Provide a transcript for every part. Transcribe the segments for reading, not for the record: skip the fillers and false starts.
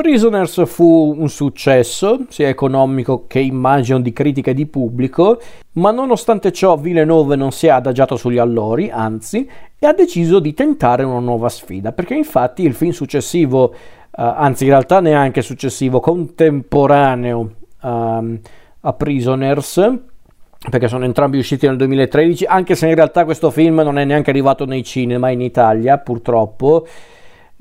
Prisoners fu un successo, sia economico che immagino di critica e di pubblico, ma nonostante ciò Villeneuve non si è adagiato sugli allori, anzi, e ha deciso di tentare una nuova sfida, perché infatti il film successivo, anzi in realtà neanche successivo, contemporaneo a Prisoners, perché sono entrambi usciti nel 2013, anche se in realtà questo film non è neanche arrivato nei cinema in Italia, purtroppo,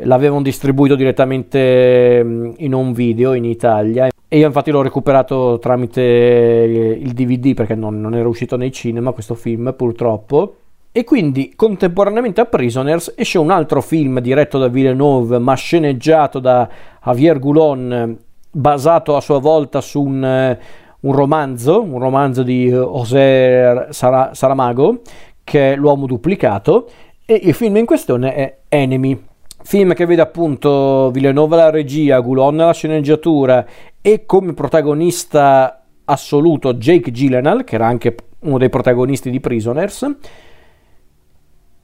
l'avevano distribuito direttamente in home video in Italia e io infatti l'ho recuperato tramite il DVD perché non era uscito nei cinema questo film purtroppo. E quindi contemporaneamente a Prisoners esce un altro film diretto da Villeneuve ma sceneggiato da Javier Gullón, basato a sua volta su un romanzo di José Saramago, che è L'uomo duplicato, e il film in questione è Enemy. Film che vede appunto Villeneuve alla regia, Gullón alla sceneggiatura e come protagonista assoluto Jake Gyllenhaal, che era anche uno dei protagonisti di Prisoners.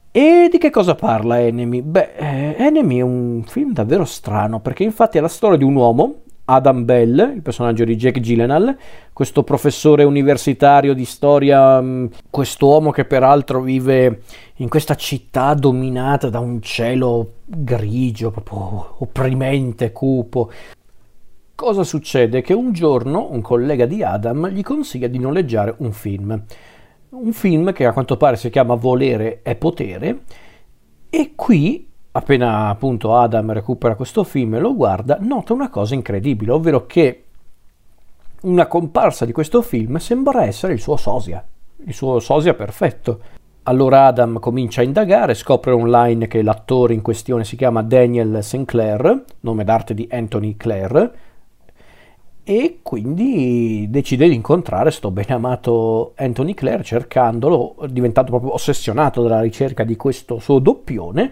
E di che cosa parla Enemy? Beh, Enemy è un film davvero strano, perché infatti è la storia di un uomo, Adam Bell, il personaggio di Jake Gyllenhaal, questo professore universitario di storia, quest'uomo che peraltro vive in questa città dominata da un cielo grigio, proprio opprimente, cupo. Cosa succede? Che un giorno un collega di Adam gli consiglia di noleggiare un film che a quanto pare si chiama Volere è potere, e qui, appena appunto Adam recupera questo film e lo guarda, nota una cosa incredibile, ovvero che una comparsa di questo film sembra essere il suo sosia perfetto. Allora Adam comincia a indagare, scopre online che l'attore in questione si chiama Daniel Sinclair, nome d'arte di Anthony Clare, e quindi decide di incontrare sto ben amato Anthony Clare cercandolo, diventato proprio ossessionato dalla ricerca di questo suo doppione.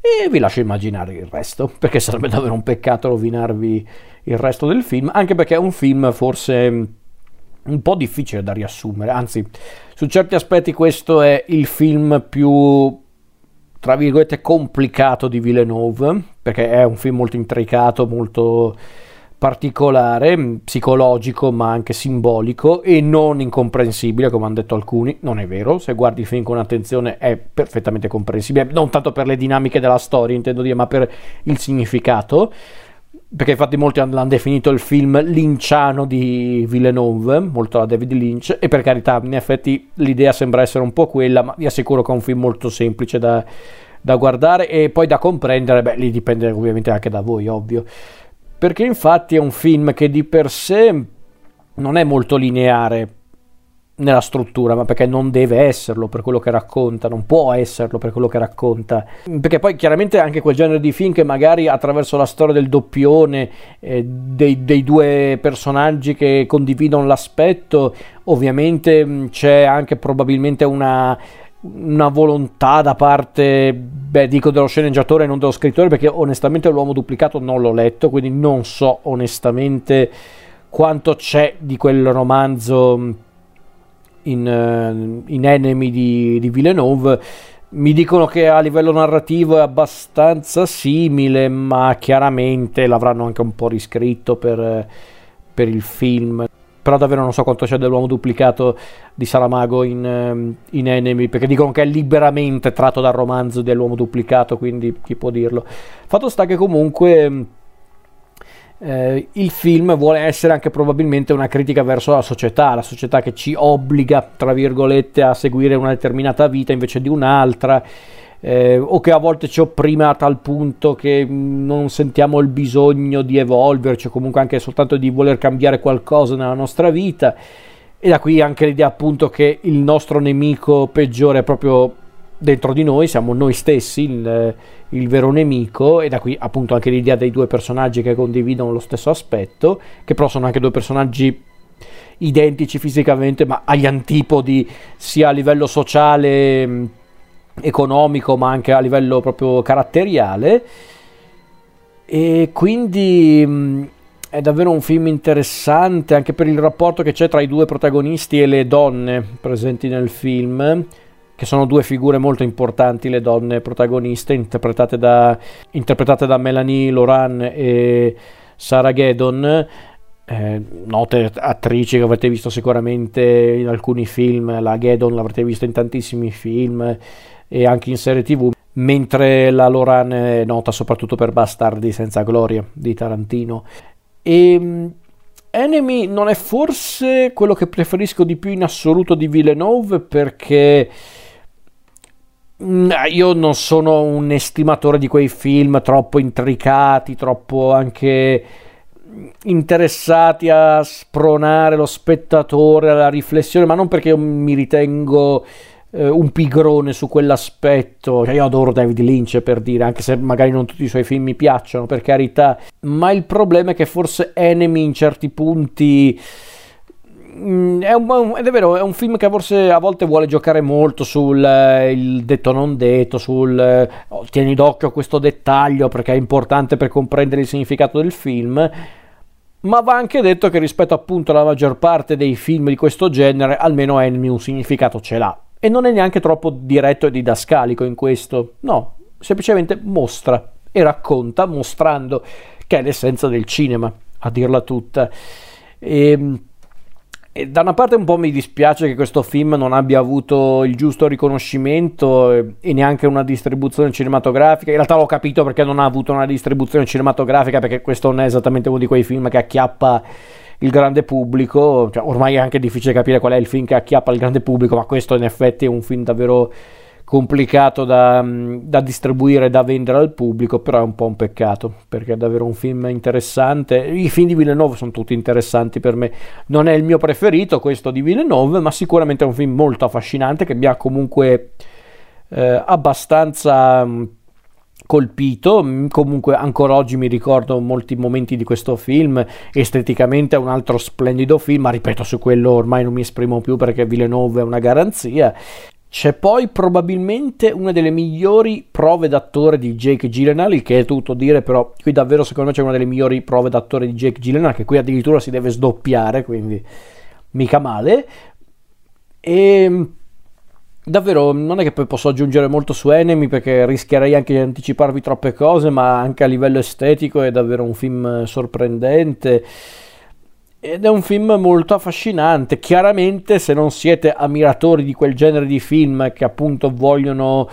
E vi lascio immaginare il resto, perché sarebbe davvero un peccato rovinarvi il resto del film, anche perché è un film forse un po' difficile da riassumere, anzi su certi aspetti questo è il film più, tra virgolette, complicato di Villeneuve, perché è un film molto intricato, molto particolare, psicologico ma anche simbolico e non incomprensibile, come hanno detto alcuni. Non è vero, se guardi il film con attenzione è perfettamente comprensibile, non tanto per le dinamiche della storia intendo dire, ma per il significato, perché infatti molti l'hanno definito il film linciano di Villeneuve, molto a David Lynch, e per carità, in effetti l'idea sembra essere un po' quella, ma vi assicuro che è un film molto semplice da guardare e poi da comprendere. Beh, lì dipende ovviamente anche da voi, ovvio, perché infatti è un film che di per sé non è molto lineare nella struttura, ma perché non deve esserlo per quello che racconta, non può esserlo per quello che racconta, perché poi chiaramente anche quel genere di film che magari attraverso la storia del doppione, dei due personaggi che condividono l'aspetto, ovviamente c'è anche probabilmente una volontà da parte, dico dello sceneggiatore e non dello scrittore, perché onestamente L'uomo duplicato non l'ho letto, quindi non so onestamente quanto c'è di quel romanzo in Enemy di Villeneuve. Mi dicono che a livello narrativo è abbastanza simile, ma chiaramente l'avranno anche un po' riscritto per il film. Però davvero non so quanto c'è dell'uomo duplicato di Saramago in Enemy, perché dicono che è liberamente tratto dal romanzo dell'uomo duplicato, quindi chi può dirlo. Fatto sta che comunque il film vuole essere anche probabilmente una critica verso la società che ci obbliga, tra virgolette, a seguire una determinata vita invece di un'altra, o che a volte ci opprime a tal punto che non sentiamo il bisogno di evolverci, o comunque anche soltanto di voler cambiare qualcosa nella nostra vita. E da qui anche l'idea appunto che il nostro nemico peggiore è proprio dentro di noi, siamo noi stessi il vero nemico, e da qui appunto anche l'idea dei due personaggi che condividono lo stesso aspetto, che però sono anche due personaggi identici fisicamente ma agli antipodi sia a livello sociale, economico, ma anche a livello proprio caratteriale. E quindi è davvero un film interessante anche per il rapporto che c'è tra i due protagonisti e le donne presenti nel film, che sono due figure molto importanti, le donne protagoniste interpretate da Melanie Laurent e Sarah Gadon, note attrice che avrete visto sicuramente in alcuni film, la Gadon l'avrete vista in tantissimi film e anche in serie TV, mentre la Laurent è nota soprattutto per Bastardi senza gloria di Tarantino. E Enemy non è forse quello che preferisco di più in assoluto di Villeneuve, perché io non sono un estimatore di quei film troppo intricati, troppo anche interessati a spronare lo spettatore alla riflessione, ma non perché io mi ritengo un pigrone su quell'aspetto. Cioè, io adoro David Lynch, per dire, anche se magari non tutti i suoi film mi piacciono, per carità, ma il problema è che forse Enemy in certi punti è un film che forse a volte vuole giocare molto sul il detto non detto, sul tieni d'occhio questo dettaglio perché è importante per comprendere il significato del film. Ma va anche detto che rispetto appunto alla maggior parte dei film di questo genere, almeno Enemy un significato ce l'ha. E non è neanche troppo diretto e didascalico in questo, no, semplicemente mostra e racconta, mostrando, che è l'essenza del cinema, a dirla tutta. E da una parte un po' mi dispiace che questo film non abbia avuto il giusto riconoscimento e neanche una distribuzione cinematografica. In realtà l'ho capito perché non ha avuto una distribuzione cinematografica, perché questo non è esattamente uno di quei film che acchiappa il grande pubblico. Cioè, ormai è anche difficile capire qual è il film che acchiappa il grande pubblico, ma questo in effetti è un film davvero complicato da distribuire e da vendere al pubblico. Però è un po' un peccato, perché è davvero un film interessante. I film di Villeneuve sono tutti interessanti per me, non è il mio preferito questo di Villeneuve, ma sicuramente è un film molto affascinante che mi ha comunque abbastanza colpito. Comunque ancora oggi mi ricordo molti momenti di questo film. Esteticamente è un altro splendido film, ma ripeto, su quello ormai non mi esprimo più perché Villeneuve è una garanzia. C'è poi probabilmente una delle migliori prove d'attore di Jake Gyllenhaal, che è tutto dire, però qui davvero secondo me c'è una delle migliori prove d'attore di Jake Gyllenhaal, che qui addirittura si deve sdoppiare, quindi mica male. E davvero non è che poi posso aggiungere molto su Enemy, perché rischierei anche di anticiparvi troppe cose, ma anche a livello estetico è davvero un film sorprendente ed è un film molto affascinante. Chiaramente, se non siete ammiratori di quel genere di film che appunto vogliono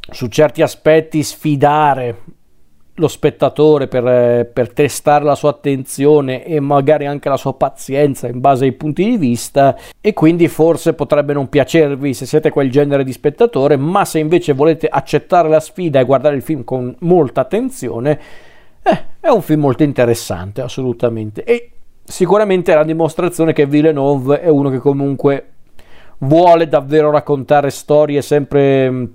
su certi aspetti sfidare lo spettatore per testare la sua attenzione e magari anche la sua pazienza in base ai punti di vista, e quindi forse potrebbe non piacervi se siete quel genere di spettatore. Ma se invece volete accettare la sfida e guardare il film con molta attenzione, è un film molto interessante, assolutamente, e sicuramente è la dimostrazione che Villeneuve è uno che comunque vuole davvero raccontare storie sempre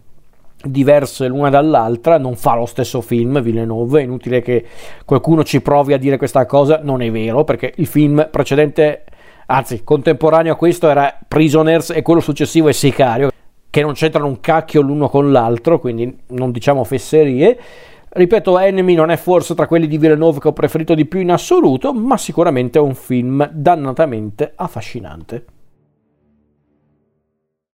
diverse l'una dall'altra. Non fa lo stesso film Villeneuve, è inutile che qualcuno ci provi a dire questa cosa, non è vero, perché il film precedente, anzi contemporaneo a questo, era Prisoners e quello successivo è Sicario, che non c'entrano un cacchio l'uno con l'altro, quindi non diciamo fesserie. Ripeto, Enemy non è forse tra quelli di Villeneuve che ho preferito di più in assoluto, ma sicuramente è un film dannatamente affascinante.